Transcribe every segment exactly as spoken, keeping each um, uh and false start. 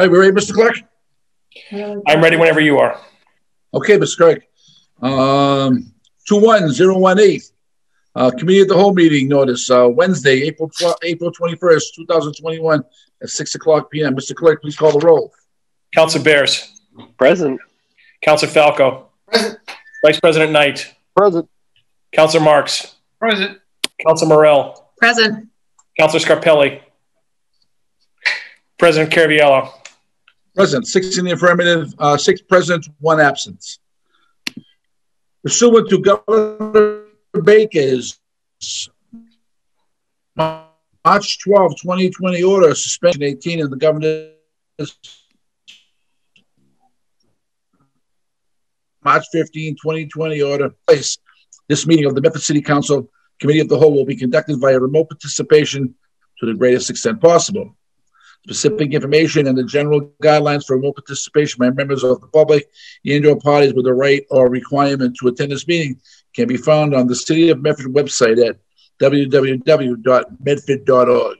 All right, we ready, Mister Clerk? I'm ready whenever you are. Okay, Mister Clerk. Um, two one zero one eight, uh, Committee of the Whole Meeting Notice, uh, Wednesday, April twenty-first, two thousand twenty-one at six o'clock p m Mister Clerk, please call the roll. Councilor Bears. Present. Councilor Falco. Present. Vice President Knight. Present. Councilor Marks. Present. Councilor Morrell. Present. Councilor Scarpelli. President Caraviello. Present. Six in the affirmative, uh, six present, one absence. Pursuant to Governor Baker's March twelfth, twenty twenty order, suspension eighteen of the governor's March fifteenth, twenty twenty order, place this meeting of the Medford City Council Committee of the Whole will be conducted via remote participation to the greatest extent possible. Specific information and the general guidelines for remote participation by members of the public and or parties with the right or requirement to attend this meeting can be found on the City of Medford website at w w w dot medford dot org.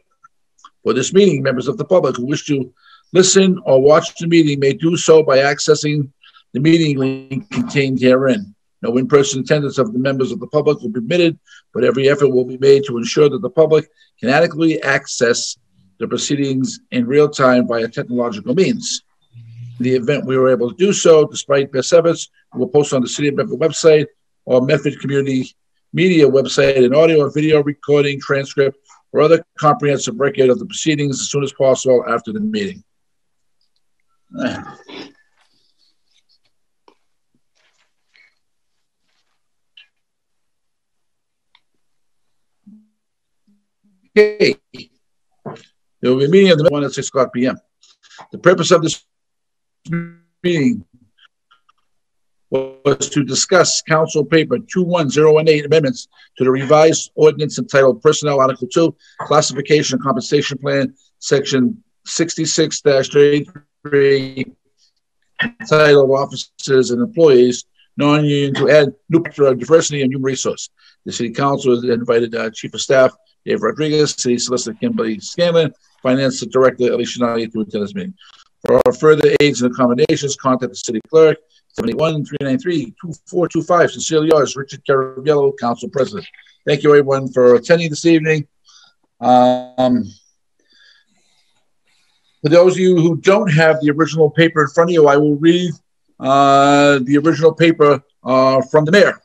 For this meeting, members of the public who wish to listen or watch the meeting may do so by accessing the meeting link contained herein. No in-person attendance of the members of the public will be permitted, but every effort will be made to ensure that the public can adequately access the proceedings in real time via technological means. In the event we were able to do so, despite best efforts, we will post on the City of Medford website or Medford Community Media website an audio or video recording, transcript, or other comprehensive record of the proceedings as soon as possible after the meeting. Okay. There will be a meeting of the one at six o'clock p m The purpose of this meeting was to discuss Council Paper two one zero one eight amendments to the revised ordinance entitled Personnel Article two, Classification and Compensation Plan, Section sixty-six dash thirty-three, entitled Officers and Employees, Non-Union, to add new diversity and human resource. The City Council has invited uh, Chief of Staff Dave Rodriguez, City Solicitor Kimberly Scanlon, Finance Director Alicia Nally to attend this meeting. For further aids and accommodations, contact the City Clerk, seven one three nine three two four two five. Sincerely yours, Richard Caraviello, Council President. Thank you, everyone, for attending this evening. Um, for those of you who don't have the original paper in front of you, I will read uh, the original paper uh, from the Mayor.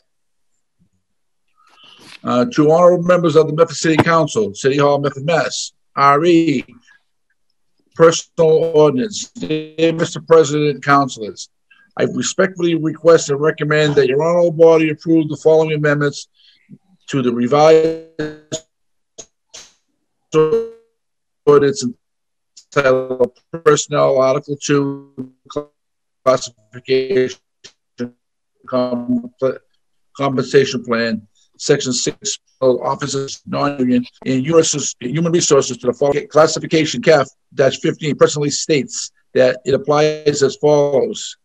Uh, to honorable members of the Medford City Council, City Hall, Medford, Mass. R E, Personal Ordinance. Dear Mister President and Councilors, I respectfully request and recommend that your honorable body approve the following amendments to the revised ordinance entitled Personnel Article two, Classification Compensation Plan, Section six, Officers, Non-Union, and Human Resources to the following classification, C A F fifteen, presently states that it applies as follows.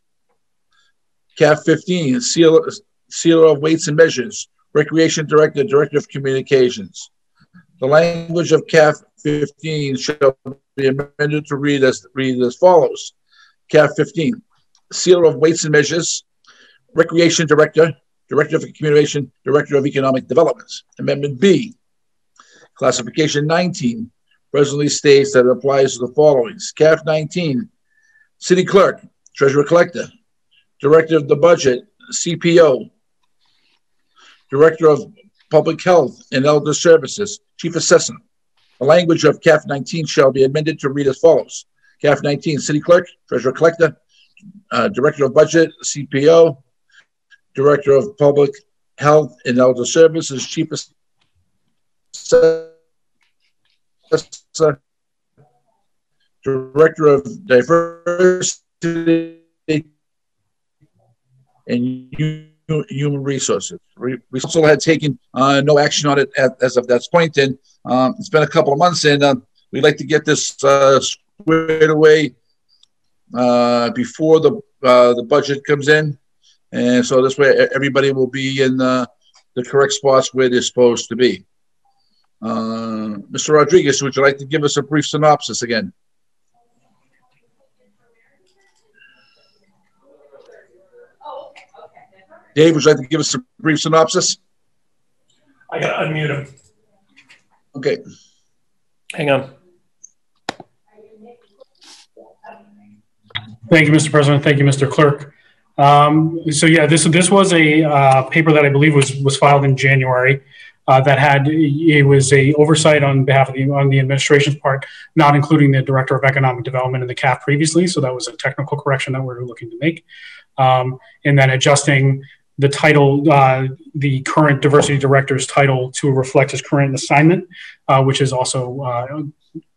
C A F fifteen, Sealer, Sealer of Weights and Measures, Recreation Director, Director of Communications. The language of C A F fifteen shall be amended to read as, read as follows. C A F fifteen, Sealer of Weights and Measures, Recreation Director, Director of Communication, Director of Economic Development. Amendment B, Classification nineteen, presently states that it applies to the following. C A F nineteen, City Clerk, Treasurer Collector, Director of the Budget, C P O, Director of Public Health and Elder Services, Chief Assessor. The language of C A F nineteen shall be amended to read as follows. C A F nineteen, City Clerk, Treasurer Collector, uh, Director of Budget, C P O, Director of Public Health and Elder Services, Chief Assessor, Director of Diversity and Human Resources. We still had taken uh, no action on it at, as of that point, and um, it's been a couple of months, and um, we'd like to get this uh, squared away uh, before the uh, the budget comes in. And so this way, everybody will be in uh, the correct spots where they're supposed to be. Uh, Mister Rodriguez, would you like to give us a brief synopsis again? Dave, would you like to give us a brief synopsis? I got to unmute him. Okay. Hang on. Thank you, Mister President. Thank you, Mister Clerk. Um, so yeah, this this was a uh, paper that I believe was was filed in January. Uh, that had it was a oversight on behalf of the on the administration's part, not including the Director of Economic Development and the C A F previously. So that was a technical correction that we were looking to make, um, and then adjusting the title, uh, the current diversity director's title, to reflect his current assignment, uh, which is also uh,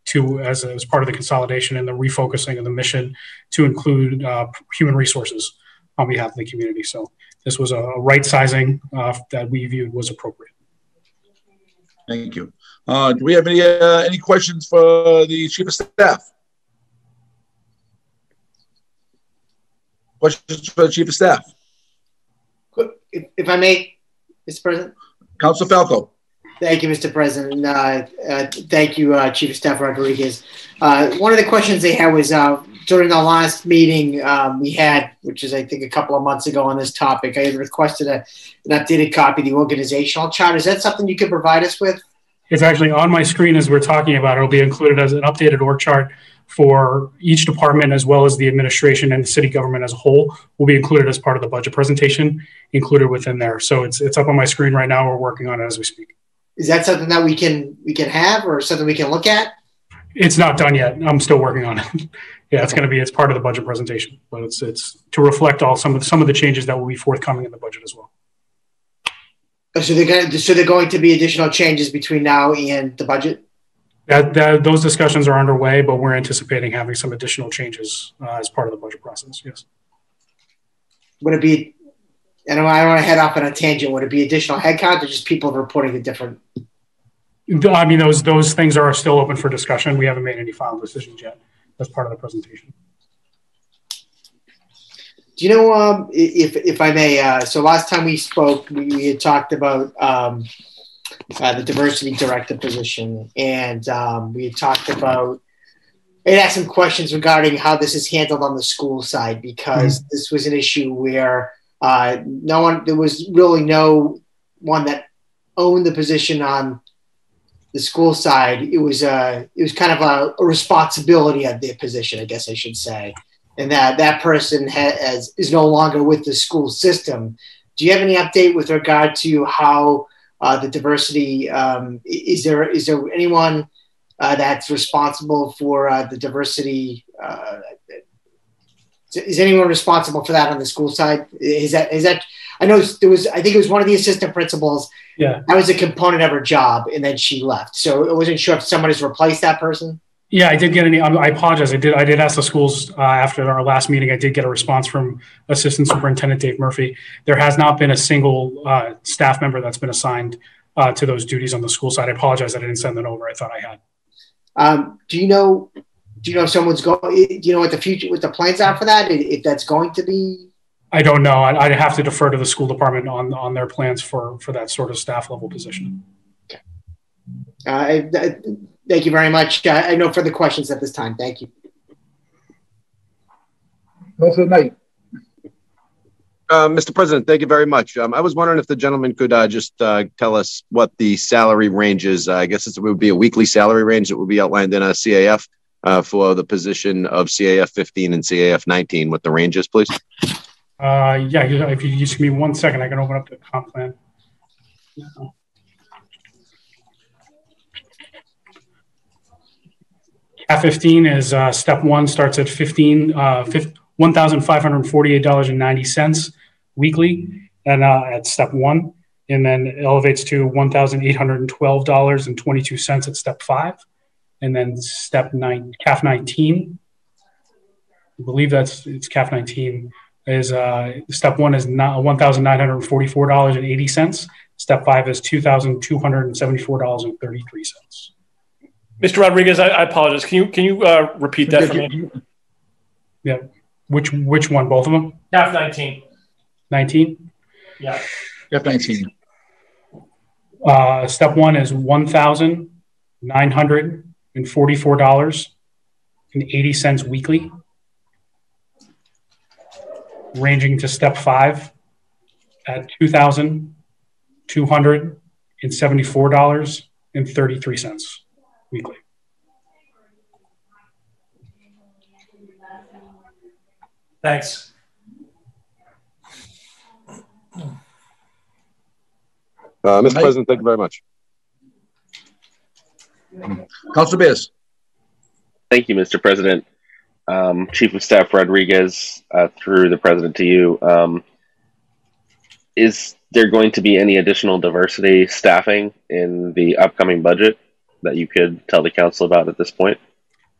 to as as part of the consolidation and the refocusing of the mission to include uh, human resources on behalf of the community. So this was a right sizing uh, that we viewed was appropriate. Thank you. Uh, do we have any uh, any questions for the Chief of Staff? Questions for the Chief of Staff? If, if I may, Mister President. Council Falco. Thank you, Mister President. Uh, uh, thank you, uh, Chief of Staff Rodriguez. Uh, one of the questions they had was uh, during the last meeting um, we had, which is I think a couple of months ago on this topic, I had requested a, an updated copy of the organizational chart. Is that something you could provide us with? It's actually on my screen as we're talking about. It'll be included as an updated org chart for each department, as well as the administration and the city government as a whole, will be included as part of the budget presentation, included within there. So it's it's up on my screen right now. We're working on it as we speak. Is that something that we can we can have, or something we can look at? It's not done yet. I'm still working on it. Yeah, it's going to be it's part of the budget presentation, but it's it's to reflect all some of the, some of the changes that will be forthcoming in the budget as well. So they're going to, so they're going to be additional changes between now and the budget. That, that those discussions are underway, but we're anticipating having some additional changes uh, as part of the budget process. Yes. Would it be? And I don't want to head off on a tangent. Would it be additional headcount or just people reporting to different? I mean, those those things are still open for discussion. We haven't made any final decisions yet. That's part of the presentation. Do you know, um, if if I may? Uh, so last time we spoke, we, we had talked about um, uh, the diversity director position, and um, we had talked about. It asked some questions regarding how this is handled on the school side, because mm-hmm. this was an issue where. Uh, no one, there was really no one that owned the position on the school side. It was a, it was kind of a, a responsibility of their position, I guess I should say, and that that person has is no longer with the school system. Do you have any update with regard to how uh, the diversity? Um, is there is there anyone uh, that's responsible for uh, the diversity? Uh, Is anyone responsible for that on the school side? Is that is that? I know there was. I think it was one of the assistant principals. Yeah, that was a component of her job, and then she left. So I wasn't sure if someone has replaced that person. Yeah, I did get any. I apologize. I did. I did ask the schools uh, after our last meeting. I did get a response from Assistant Superintendent Dave Murphy. There has not been a single uh, staff member that's been assigned uh, to those duties on the school side. I apologize. I didn't send that over. I thought I had. Um, do you know? Do you know if someone's going? Do you know what the future, what the plans are for that? If that's going to be, I don't know. I'd have to defer to the school department on on their plans for for that sort of staff level position. Okay. Uh, I, I, thank you very much. I, I know further questions at this time. Thank you. Mister Knight. Uh, Mister President, thank you very much. Um, I was wondering if the gentleman could uh, just uh, tell us what the salary range is. Uh, I guess it would be a weekly salary range that would be outlined in a C A F. Uh, for the position of C A F fifteen and C A F nineteen, what the range is, please? Uh, yeah, if you just give me one second, I can open up the comp plan. Yeah. C A F fifteen is uh, step one, starts at fifteen, uh, one thousand five hundred forty-eight dollars and ninety cents weekly, and uh, at step one, and then elevates to one thousand eight hundred twelve dollars and twenty-two cents at step five. And then step nine, C A F nineteen, I believe that's it's C A F nineteen, is uh, step one is one thousand nine hundred forty-four dollars and eighty cents. Step five is two thousand two hundred seventy-four dollars and thirty-three cents. Mister Rodriguez, I, I apologize. Can you, can you uh, repeat that for me? Yeah. Which, which one? Both of them? C A F nineteen. nineteen? Yeah. C A F nineteen. Uh, step one is one thousand nine hundred forty-four dollars and eighty cents weekly, ranging to step five, at two thousand two hundred seventy-four dollars and thirty-three cents weekly. Thanks. Uh, Mister President, thank you very much. Councilor Beers. Thank you, Mister President. Um, Chief of Staff Rodriguez, uh, through the President to you, um, is there going to be any additional diversity staffing in the upcoming budget that you could tell the council about at this point?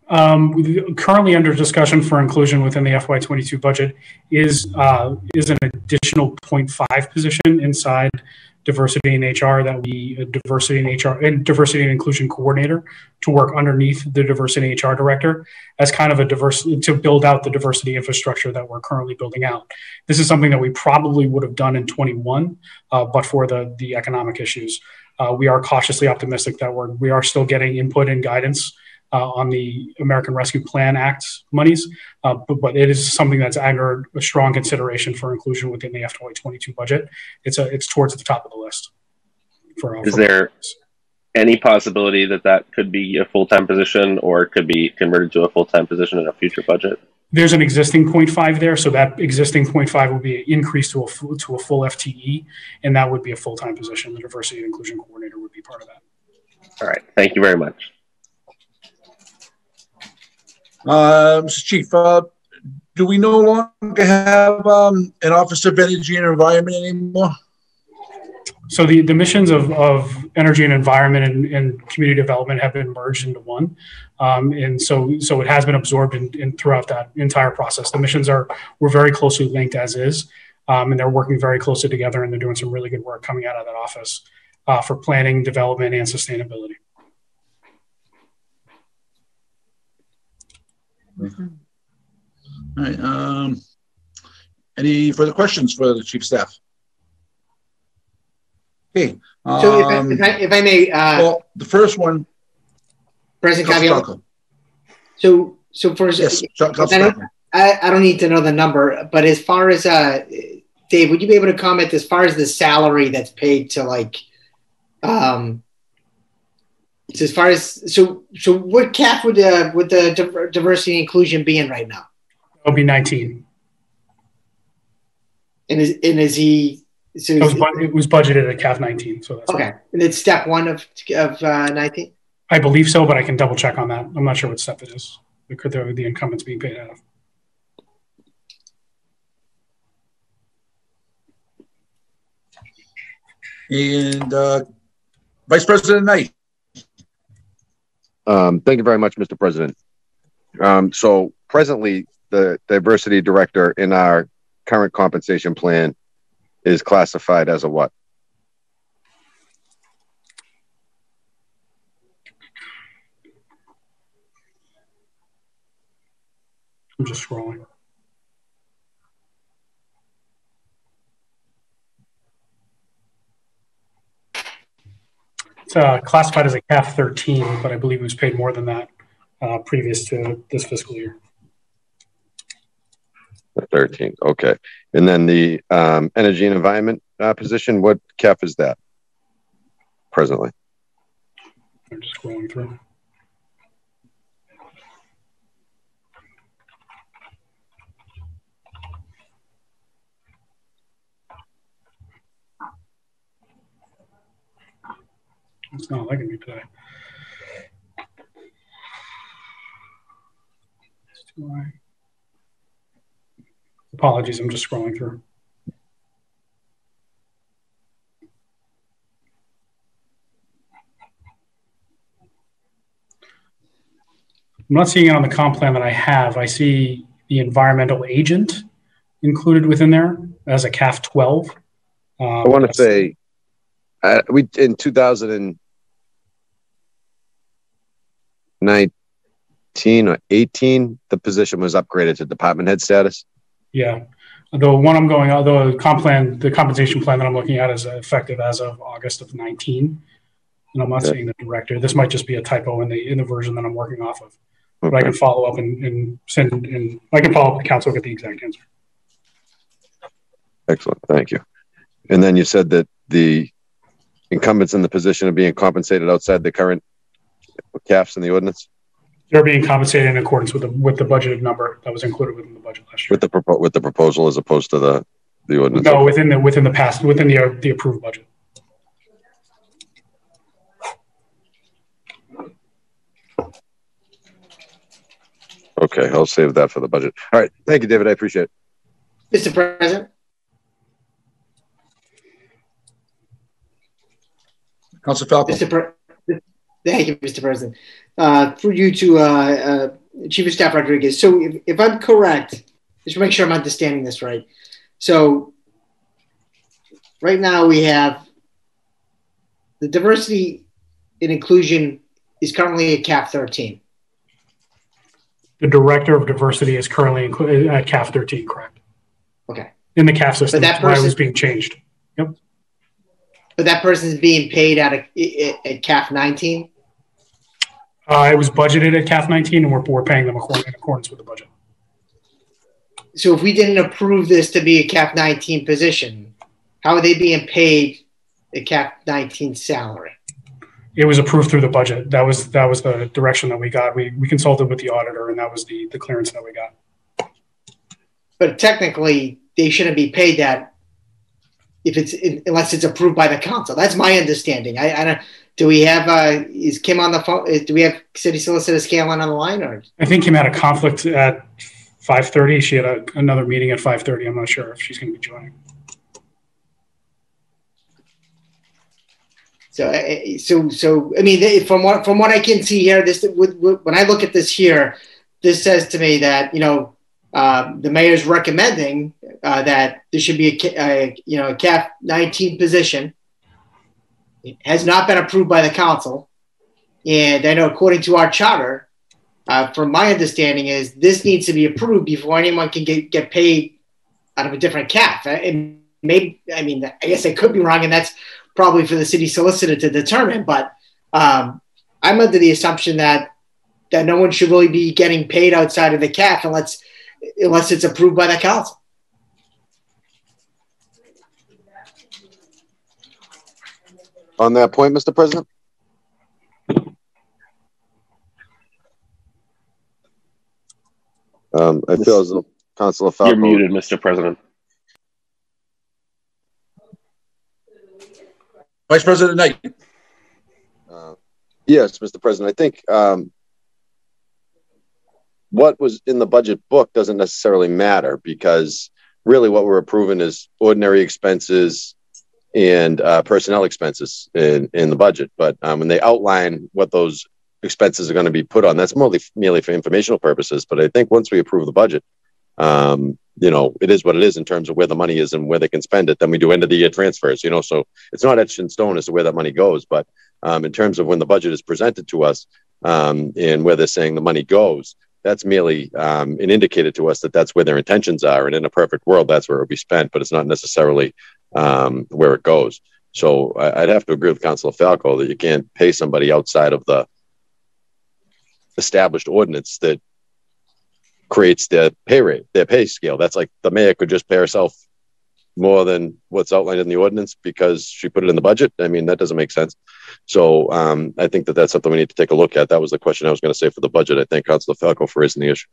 Um, currently under discussion for inclusion within the F Y twenty-two budget is uh, is an additional point five position inside diversity in H R that we uh, diversity in H R and diversity and inclusion coordinator to work underneath the diversity and H R director as kind of a diversity to build out the diversity infrastructure that we're currently building out. This is something that we probably would have done in twenty-one, uh, but for the the economic issues. Uh, we are cautiously optimistic that we're we are still getting input and guidance Uh, on the American Rescue Plan Act monies, uh, but, but it is something that's angered a strong consideration for inclusion within the F Y twenty-two budget. It's a, it's towards the top of the list. For, uh, is for there us. any possibility that that could be a full-time position or could be converted to a full-time position in a future budget? There's an existing point five there, so that existing point five would be increased to a, to a full F T E, and that would be a full-time position. The diversity and inclusion coordinator would be part of that. All right, thank you very much. Uh, Mister Chief, uh, do we no longer have um, an Office of Energy and Environment anymore? So the, the missions of, of energy and environment and, and community development have been merged into one. Um, and so so it has been absorbed in, in throughout that entire process. The missions are were very closely linked as is, um, and they're working very closely together, and they're doing some really good work coming out of that office uh, for planning, development, and sustainability. Mm-hmm. All right. Um, any further questions for the Chief Staff? Okay. Um, so if I, if I, if I may, uh, well, the first one, President Caraviello. So, so first, yes, I, don't, I, I don't need to know the number, but as far as uh, Dave, would you be able to comment as far as the salary that's paid to like, um, So as far as so, so what cap would uh, would the diversity and inclusion be in right now? It'll be nineteen. And is and is he? So it, was, it was budgeted at cap nineteen. So that's okay. Right. And it's step one of of uh, nineteen. I believe so, but I can double check on that. I'm not sure what step it is. It could the, the incumbents being paid out of. And uh, Vice President Knight. Um, thank you very much, Mister President. Um, so presently, the diversity director in our current compensation plan is classified as a what? I'm just scrolling. Uh, classified as a C A F thirteen, but I believe it was paid more than that uh, previous to this fiscal year. thirteen, okay. And then the um, energy and environment uh, position, what C A F is that presently? I'm just scrolling through. It's not liking me today. Apologies, I'm just scrolling through. I'm not seeing it on the comp plan that I have. I see the environmental agent included within there as a C A F twelve. Um, I want to say uh, we in two thousand. nineteen or eighteen, the position was upgraded to department head status. Yeah, the one I'm going, although the comp plan, the compensation plan that I'm looking at is effective as of August of nineteen, and I'm not okay. seeing the director. This might just be a typo in the in the version that I'm working off of, but okay. I can follow up and, and send and I can follow up with the council and get the exact answer. Excellent, thank you. And then you said that the incumbents in the position of being compensated outside the current caps in the ordinance? They're being compensated in accordance with the with the budgeted number that was included within the budget last year. With the propo- with the proposal, as opposed to the the ordinance. No, within the within the past within the uh, the approved budget. Okay, I'll save that for the budget. All right, thank you, David. I appreciate it, Mister President. Council Falcon. Mister Pre- Thank you, Mister President. Uh, for you to uh, uh, Chief of Staff Rodriguez. So if, if I'm correct, just make sure I'm understanding this right. So right now we have the diversity and inclusion is currently at cap thirteen. The Director of Diversity is currently inclu- at C A F thirteen, correct? Okay. In the C A F system, but that person, why it was being changed. Yep. But that person is being paid out of at C A F nineteen. Uh, it was budgeted at C A F nineteen, and we're we're paying them according, in accordance with the budget. So, if we didn't approve this to be a C A F nineteen position, how are they being paid a C A F nineteen salary? It was approved through the budget. That was that was the direction that we got. We we consulted with the auditor, and that was the, the clearance that we got. But technically, they shouldn't be paid that if it's unless it's approved by the council. That's my understanding. I, I don't. Do we have uh, is Kim on the phone? Do we have City Solicitor Scanlon on the line? Or I think Kim had a conflict at five thirty. She had a, another meeting at five thirty. I'm not sure if she's going to be joining. So, so, so. I mean, from what from what I can see here, this when I look at this here, this says to me that you know uh, the mayor's recommending uh, that there should be a, a you know a cap nineteen position. It has not been approved by the council, and I know according to our charter, uh, from my understanding, is this needs to be approved before anyone can get, get paid out of a different cap. And maybe I mean I guess I could be wrong, and that's probably for the city solicitor to determine, but um, I'm under the assumption that that no one should really be getting paid outside of the cap unless unless it's approved by the council. On that point, Mister President? Um, I feel as though Councilor Falco... You're muted, Mister President. Vice President Knight. Uh, yes, Mister President. I think um, what was in the budget book doesn't necessarily matter because really what we're approving is ordinary expenses and uh, personnel expenses in, in the budget. But um, when they outline what those expenses are going to be put on, that's merely, merely for informational purposes. But I think once we approve the budget, um, you know, it is what it is in terms of where the money is and where they can spend it. Then we do end of the year transfers, you know, so it's not etched in stone as to where that money goes. But um, in terms of when the budget is presented to us um, and where they're saying the money goes, that's merely um, an indicator to us that that's where their intentions are. And in a perfect world, that's where it would be spent, but it's not necessarily um, where it goes. So I, I'd have to agree with Councilor Falco that you can't pay somebody outside of the established ordinance that creates their pay rate, their pay scale. That's like the mayor could just pay herself more than what's outlined in the ordinance because she put it in the budget. I mean, that doesn't make sense. So um, I think that that's something we need to take a look at. That was the question I was going to say for the budget. I thank Councilor Falco for raising the issue.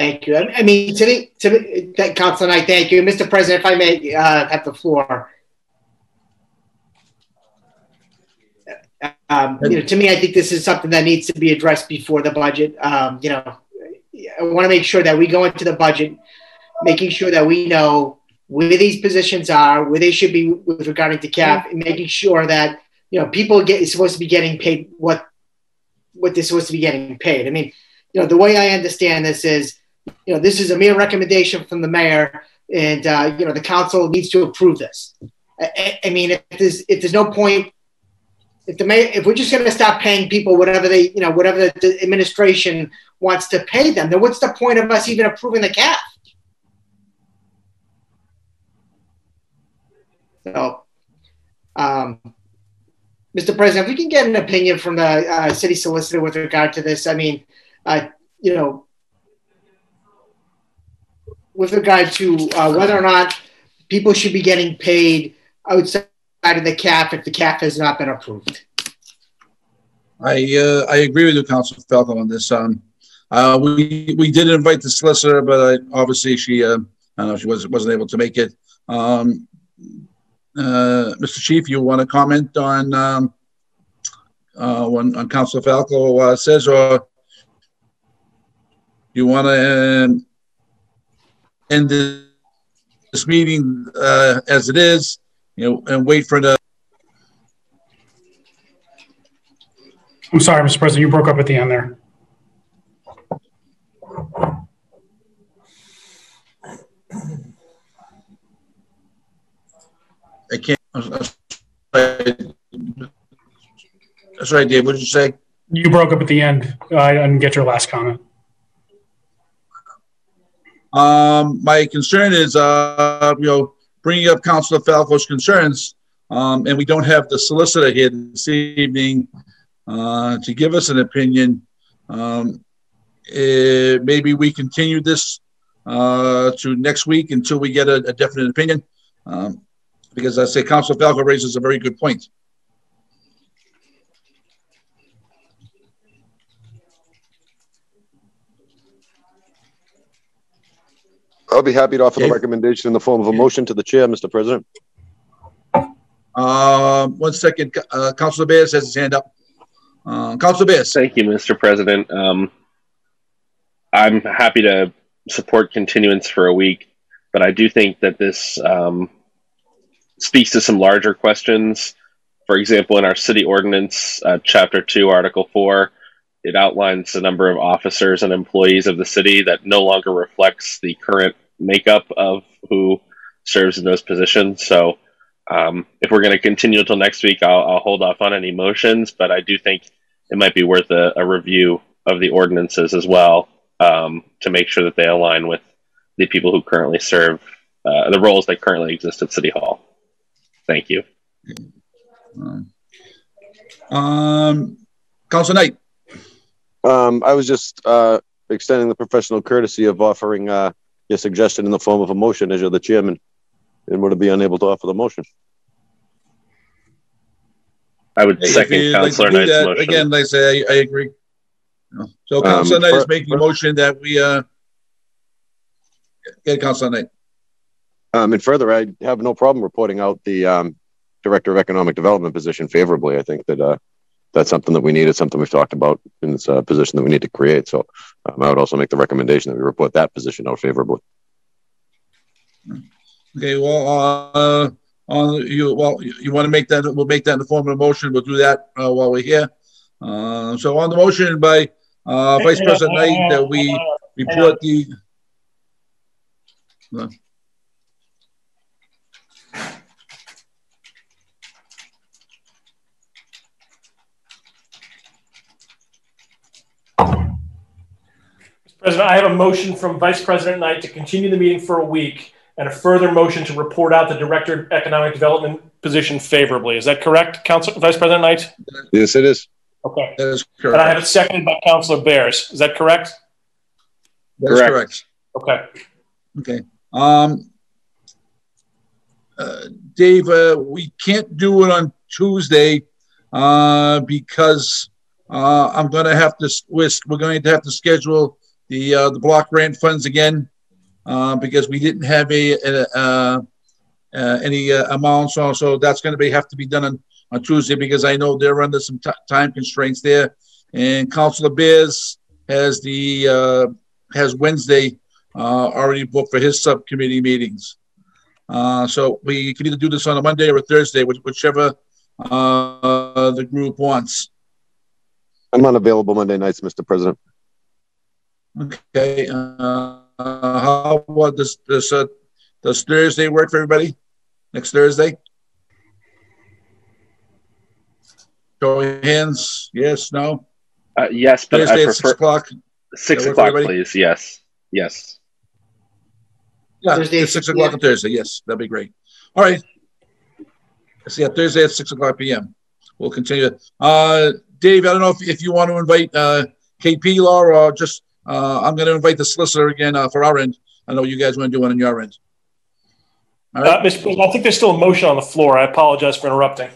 Thank you. I mean, to me, to me, thank Councilor Knight, thank you. Mister President, if I may uh, have the floor. Um, you know, to me, I think this is something that needs to be addressed before the budget. Um, you know, I want to make sure that we go into the budget, making sure that we know where these positions are, where they should be with regarding to cap, and making sure that, you know, people get is supposed to be getting paid what what they're supposed to be getting paid. I mean, you know, the way I understand this is, you know, this is a mere recommendation from the mayor, and, uh, you know, the council needs to approve this. I, I mean, if there's, if there's no point, if the mayor, if we're just going to stop paying people whatever they, you know, whatever the, the administration wants to pay them, then what's the point of us even approving the cap? So, um, Mister President, if we can get an opinion from the uh, city solicitor with regard to this, I mean, uh, you know, with regard to uh, whether or not people should be getting paid outside of the cap if the cap has not been approved. I, uh, I agree with you, Councilor Falco, on this. Um, uh, we, we did invite the solicitor, but I, obviously she, uh, I don't know, she wasn't, wasn't able to make it. Um, uh, Mister Chief, you want to comment on um, uh, when, on Councilor Falco uh, says, or you want to uh, end this meeting uh, as it is, you know, and wait for the... I'm sorry, Mister President, you broke up at the end there. I can't. That's right, Dave. What did you say? You broke up at the end. I didn't get your last comment. Um, my concern is, uh, you know, bringing up Councilor Falco's concerns, um, and we don't have the solicitor here this evening uh, to give us an opinion. Um, it, maybe we continue this uh, to next week until we get a, a definite opinion, um, because I say Councilor Falco raises a very good point. I'll be happy to offer the recommendation in the form of a motion to the chair, Mister President. Uh, one second. Uh, Councilor Baez has his hand up. Uh, Councilor Baez. Thank you, Mister President. Um, I'm happy to support continuance for a week, but I do think that this um, speaks to some larger questions. For example, in our city ordinance, uh, Chapter two, Article four, it outlines the number of officers and employees of the city that no longer reflects the current makeup of who serves in those positions. So um, if we're going to continue until next week, I'll, I'll hold off on any motions, but I do think it might be worth a, a review of the ordinances as well um, to make sure that they align with the people who currently serve, uh, the roles that currently exist at City Hall. Thank you. Um, Councilor Knight. Um, I was just uh, extending the professional courtesy of offering uh, your suggestion in the form of a motion as you're the chairman and would be unable to offer the motion. I would second Councilor Knight's motion. Again, like I say, I, I agree. So Councilor um, Knight is making a motion that we uh, get Councilor Knight. Um, and further, I have no problem reporting out the um, Director of Economic Development position favorably. I think that uh, that's something that we need. It's something we've talked about, and it's a position that we need to create. So um, I would also make the recommendation that we report that position out favorably. Okay. Well, uh, on you, well, you want to make that, we'll make that in the form of a motion. We'll do that uh, while we're here. Uh, so on the motion by uh, Vice President Knight that we report the... Uh, President, I have a motion from Vice President Knight to continue the meeting for a week and a further motion to report out the Director of Economic Development position favorably. Is that correct, Council, Vice President Knight? Yes, it is. Okay. That is correct. And I have it seconded by Councilor Bears. Is that correct? That is correct. correct. Okay. Okay. Um, uh, Dave, uh, we can't do it on Tuesday uh, because uh, I'm going to have to, we're going to have to schedule The, uh, the block grant funds again uh, because we didn't have a, a, uh, uh, any uh, amounts. Also, that's going to be have to be done on, on Tuesday because I know they're under some t time constraints there. And Councilor Bears has the uh, has Wednesday uh, already booked for his subcommittee meetings. Uh, so we can either do this on a Monday or a Thursday, which, whichever uh, the group wants. I'm unavailable Monday nights, Mister President. Okay. Uh, uh, how about this? This uh, does Thursday work for everybody? Next Thursday. Show of hands. Yes. No. Uh, yes, but Thursday I prefer at six o'clock. Six o'clock, please. Yes. Yes. Yeah, Thursday at six o'clock on Thursday. Yes, that'd be great. All right. See, yeah, Thursday at six o'clock p m. We'll continue. Uh, Dave, I don't know if if you want to invite uh, K P Law or just. Uh, I'm going to invite the solicitor again uh, for our end. I know you guys want to do one on your end. All right. uh, Miz President, I think there's still a motion on the floor. I apologize for interrupting.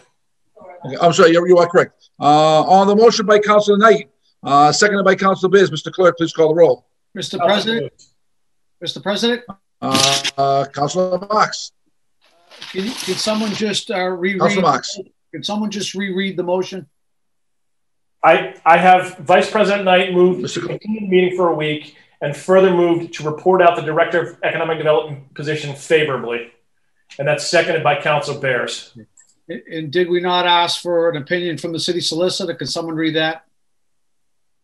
Okay, I'm sorry, you are correct. Uh, on the motion by Councilor Knight, uh, seconded by Councilor Biz. Mister Clerk, please call the roll. Mister Councilor President? Mister President? Uh, uh, Councilor Box. Can, can someone just uh, reread? Councilor Box. Can someone just reread the motion? I, I have Vice President Knight moved Mister to continue the meeting for a week and further moved to report out the Director of Economic Development position favorably. And that's seconded by Council Bears. And, and did we not ask for an opinion from the city solicitor? Can someone read that?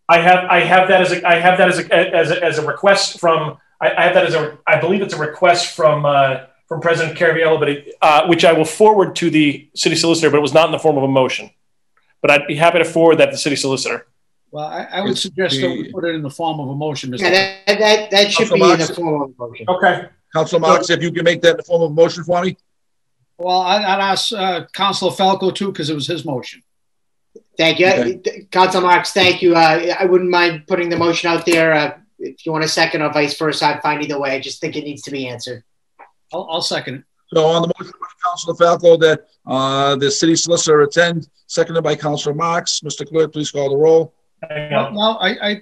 I have I have that as a I have that as a as a, as a request from I, I have that as a I believe it's a request from uh, from President Caraviello, but it, uh, which I will forward to the city solicitor, but it was not in the form of a motion. But I'd be happy to forward that to the city solicitor. Well, I, I would it's suggest the, that we put it in the form of a motion, Mister Yeah, that, that, that should Council be Marks, in the form of a motion. Okay. Councilor Marks, if you can make that in the form of a motion for me. Well, I'd, I'd ask uh, Councilor Falco, too, because it was his motion. Thank you. Okay. Councilor Marks, thank you. Uh, I wouldn't mind putting the motion out there. Uh, if you want a second or vice versa, I'd find either way. I just think it needs to be answered. I'll, I'll second it. So on the motion by Councilor Falco that uh, the city solicitor attend, seconded by Councilor Marks. Mister Clerk, please call the roll. Well, no, I, I,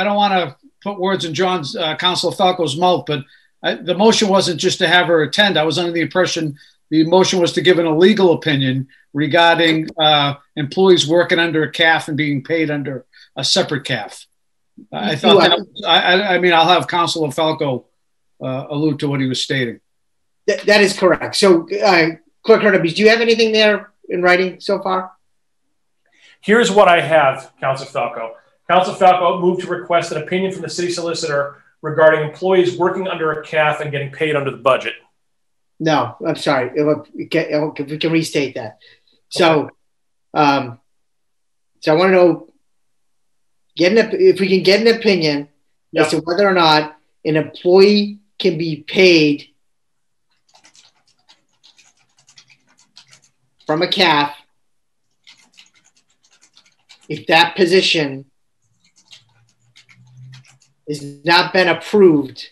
I don't want to put words in John's uh, Councilor Falco's mouth, but I, the motion wasn't just to have her attend. I was under the impression the motion was to give an illegal opinion regarding uh, employees working under a C A F and being paid under a separate C A F. I thought that was, I, I mean, I'll have Councilor Falco uh, allude to what he was stating. Th that is correct. So, uh, Clerk Hurtubise, do you have anything there in writing so far? Here's what I have, Councilor Falco. Councilor Falco moved to request an opinion from the city solicitor regarding employees working under a C A F and getting paid under the budget. No, I'm sorry. We can, can restate that. So, okay. um, so I want to know get an, if we can get an opinion yep. as to whether or not an employee can be paid from a C A F if that position has not been approved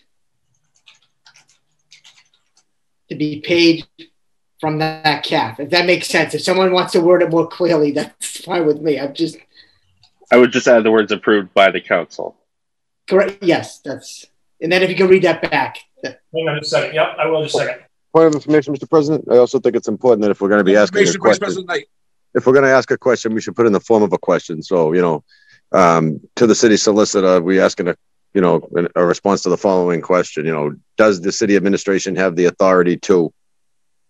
to be paid from that C A F. If that makes sense. If someone wants to word it more clearly, that's fine with me. I'm just I would just add the words approved by the council. Correct. Yes, that's and then if you can read that back. Hang on a second. Yep, I will just a second. Point of information, Mister President. I also think it's important that if we're going to be asking a question, if we're going to ask a question, we should put it in the form of a question. So, you know, um, to the city solicitor, we asking a, you know, a response to the following question. You know, does the city administration have the authority to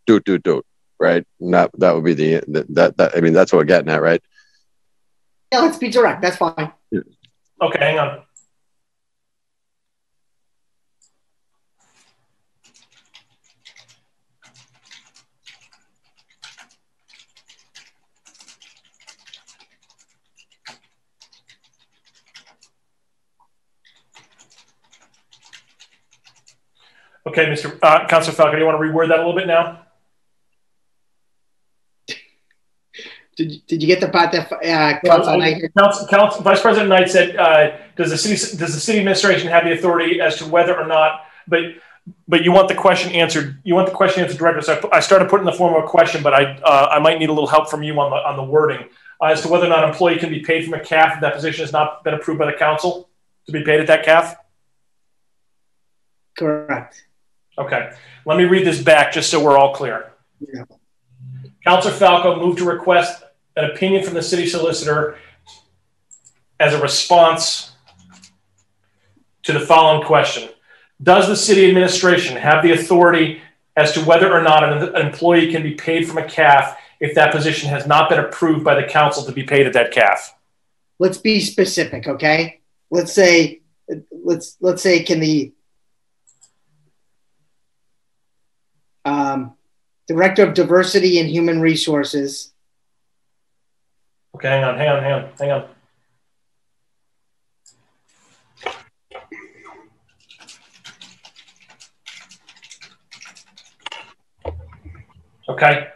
do do do? Right? Not that would be the that that I mean that's what we're getting at, right? Yeah, let's be direct. That's fine. Yeah. Okay, hang on. Okay, Mister Uh, Councilor Falco, do you want to reword that a little bit now? Did, did you get the part that uh, Council Knight? Council, Council, Vice President Knight said, uh, "Does the city does the city administration have the authority as to whether or not?" But but you want the question answered. You want the question answered directly. So I, I started putting in the form of a question, but I uh, I might need a little help from you on the on the wording uh, as to whether or not an employee can be paid from a C A F if that position has not been approved by the council to be paid at that C A F. Correct. Okay, let me read this back just so we're all clear. Yeah. Councilor Falco moved to request an opinion from the city solicitor as a response to the following question. Does the city administration have the authority as to whether or not an employee can be paid from a C A F if that position has not been approved by the council to be paid at that C A F? Let's be specific, okay? Let's say, let's, let's say can the Um, Director of Diversity and Human Resources. Okay, hang on, hang on, hang on, hang on. Okay.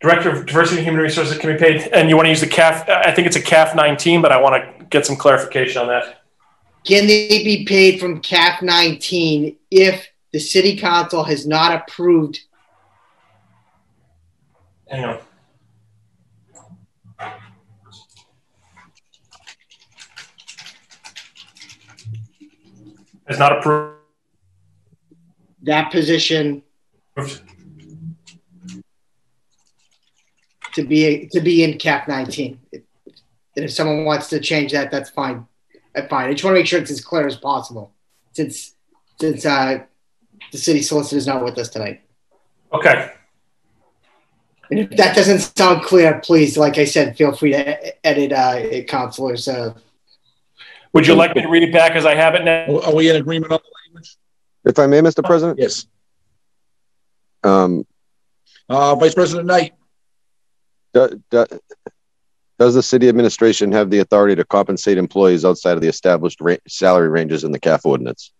Director of Diversity and Human Resources can be paid, and you want to use the C A F, I think it's a C A F nineteen, but I want to get some clarification on that. Can they be paid from C A F nineteen if the city council has not approved. Hang on. Has not approved. That position to be to be in cap nineteen. And if someone wants to change that, that's fine. That's fine. I just want to make sure it's as clear as possible, since since uh, the city solicitor is not with us tonight. Okay. And if that doesn't sound clear, please, like I said, feel free to edit, uh, counselors. Uh, Would you like me to read it back as I have it now? Are we in agreement on the language? If I may, Mister President? Yes. Um, uh, Vice President Knight. Do, do, does the city administration have the authority to compensate employees outside of the established ra salary ranges in the C A F ordinance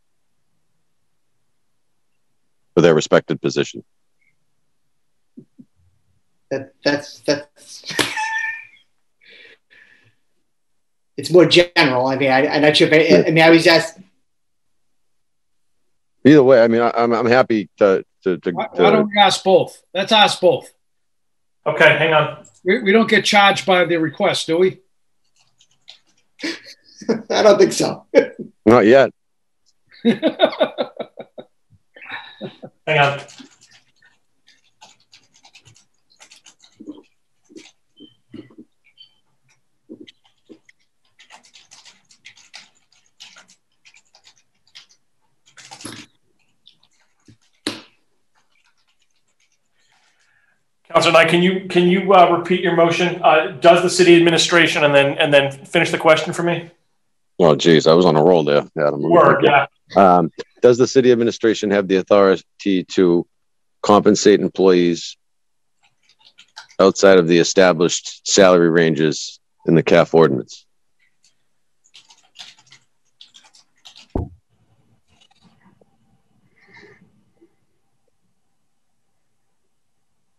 for their respected position? That, that's, that's, it's more general. I mean, I, I'm not sure if I, yeah. I mean, I was asked. Either way, I mean, I, I'm, I'm happy to, to, to why, why don't we ask both? Let's ask both. Okay, hang on. We, we don't get charged by the request, do we? I don't think so. Not yet. Hang on. Councilor Knight, can you can you uh, repeat your motion? Uh, does the city administration, and then and then finish the question for me? Well, geez, I was on a roll there. Yeah, Word, yeah. Um, does the city administration have the authority to compensate employees outside of the established salary ranges in the C A F ordinance?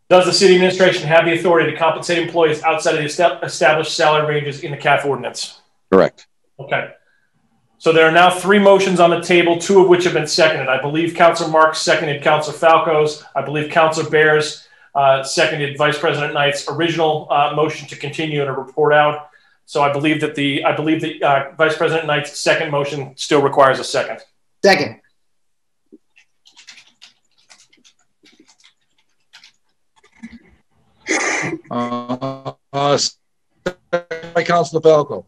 Does the city administration have the authority to compensate employees outside of the established salary ranges in the C A F ordinance? Correct. Okay. So there are now three motions on the table, two of which have been seconded. I believe Councilor Marks seconded Councilor Falco's. I believe Councilor Bears uh, seconded Vice President Knight's original uh, motion to continue and a report out. So I believe that the I believe that uh, Vice President Knight's second motion still requires a second. Second. Uh, uh, by Councilor Falco.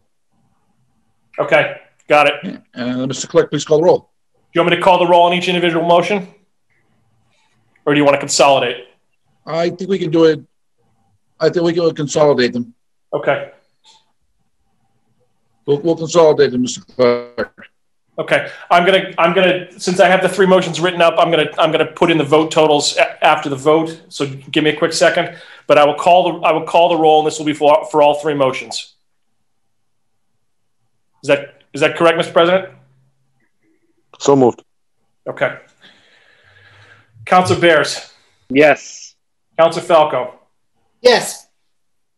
Okay, got it. Uh, Mister Clerk, please call the roll. Do you want me to call the roll on each individual motion? Or do you want to consolidate? I think we can do it. I think we can consolidate them. Okay. We'll, we'll consolidate them, Mister Clerk. Okay, I'm gonna, I'm gonna, since I have the three motions written up, I'm gonna, I'm gonna put in the vote totals after the vote. So give me a quick second, but I will call the, I will call the roll, and this will be for for all three motions. Is that, is that correct, Mister President? So moved. Okay. Councilor Bears. Yes. Councilor Falco. Yes.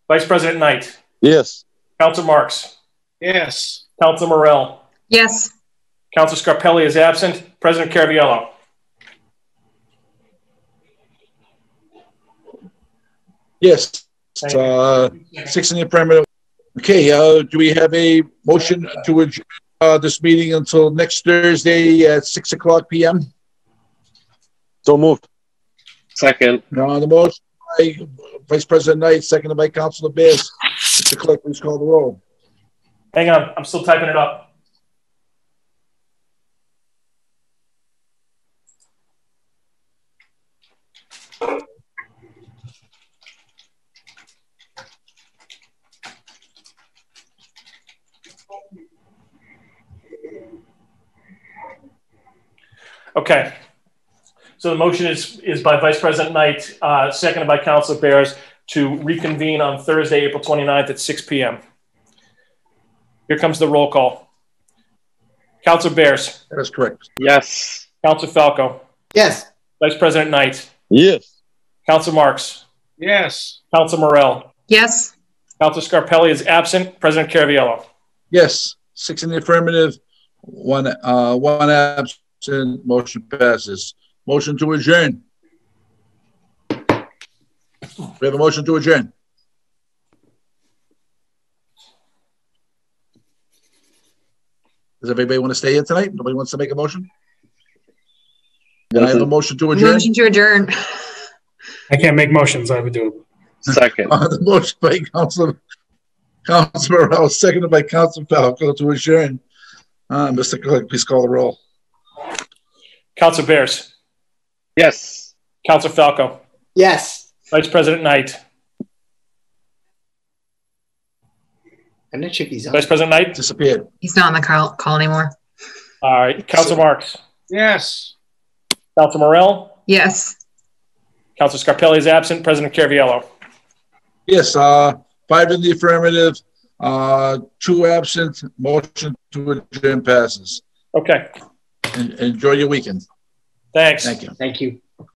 Vice President Knight. Yes. Councilor Marks. Yes. Councilor Morrell. Yes. Councilor Scarpelli is absent. President Caraviello. Yes. Uh, six in the affirmative. Okay. Uh, do we have a motion to adjourn uh, this meeting until next Thursday at six o'clock p m? So moved. Second. Uh, the motion by Vice President Knight, seconded by Councilor Bears. Mister Clerk, please call the roll. Hang on. I'm still typing it up. Okay, so the motion is, is by Vice President Knight, uh, seconded by Councilor Bears, to reconvene on Thursday, April twenty-ninth at six p m Here comes the roll call. Councilor Bears. That is correct. Yes. Councilor Falco. Yes. Vice President Knight. Yes. Councilor Marks. Yes. Councilor Morrell. Yes. Councilor Scarpelli is absent. President Caraviello. Yes. Six in the affirmative, one, uh, one absent. Motion passes. Motion to adjourn. We have a motion to adjourn. Does everybody want to stay here tonight? Nobody wants to make a motion? Then I have a motion to adjourn. Motion to adjourn. I can't make motions. I would do it. Second. Uh, the motion by Councilor Morrell, seconded by Councilor Falco to adjourn. Uh, Mister Clerk, please call the roll. Councilor Bears. Yes. Councilor Falco. Yes. Vice President Knight. I'm not sure if he's on. Vice President Knight disappeared. He's not on the call, call anymore. All right. Councilor Marks. Yes. Councilor Morrell. Yes. Councilor Scarpelli is absent. President Caraviello. Yes. Uh, five in the affirmative. Uh, two absent. Motion to adjourn passes. Okay. En- enjoy your weekend. Thanks. Thank you. Thank you.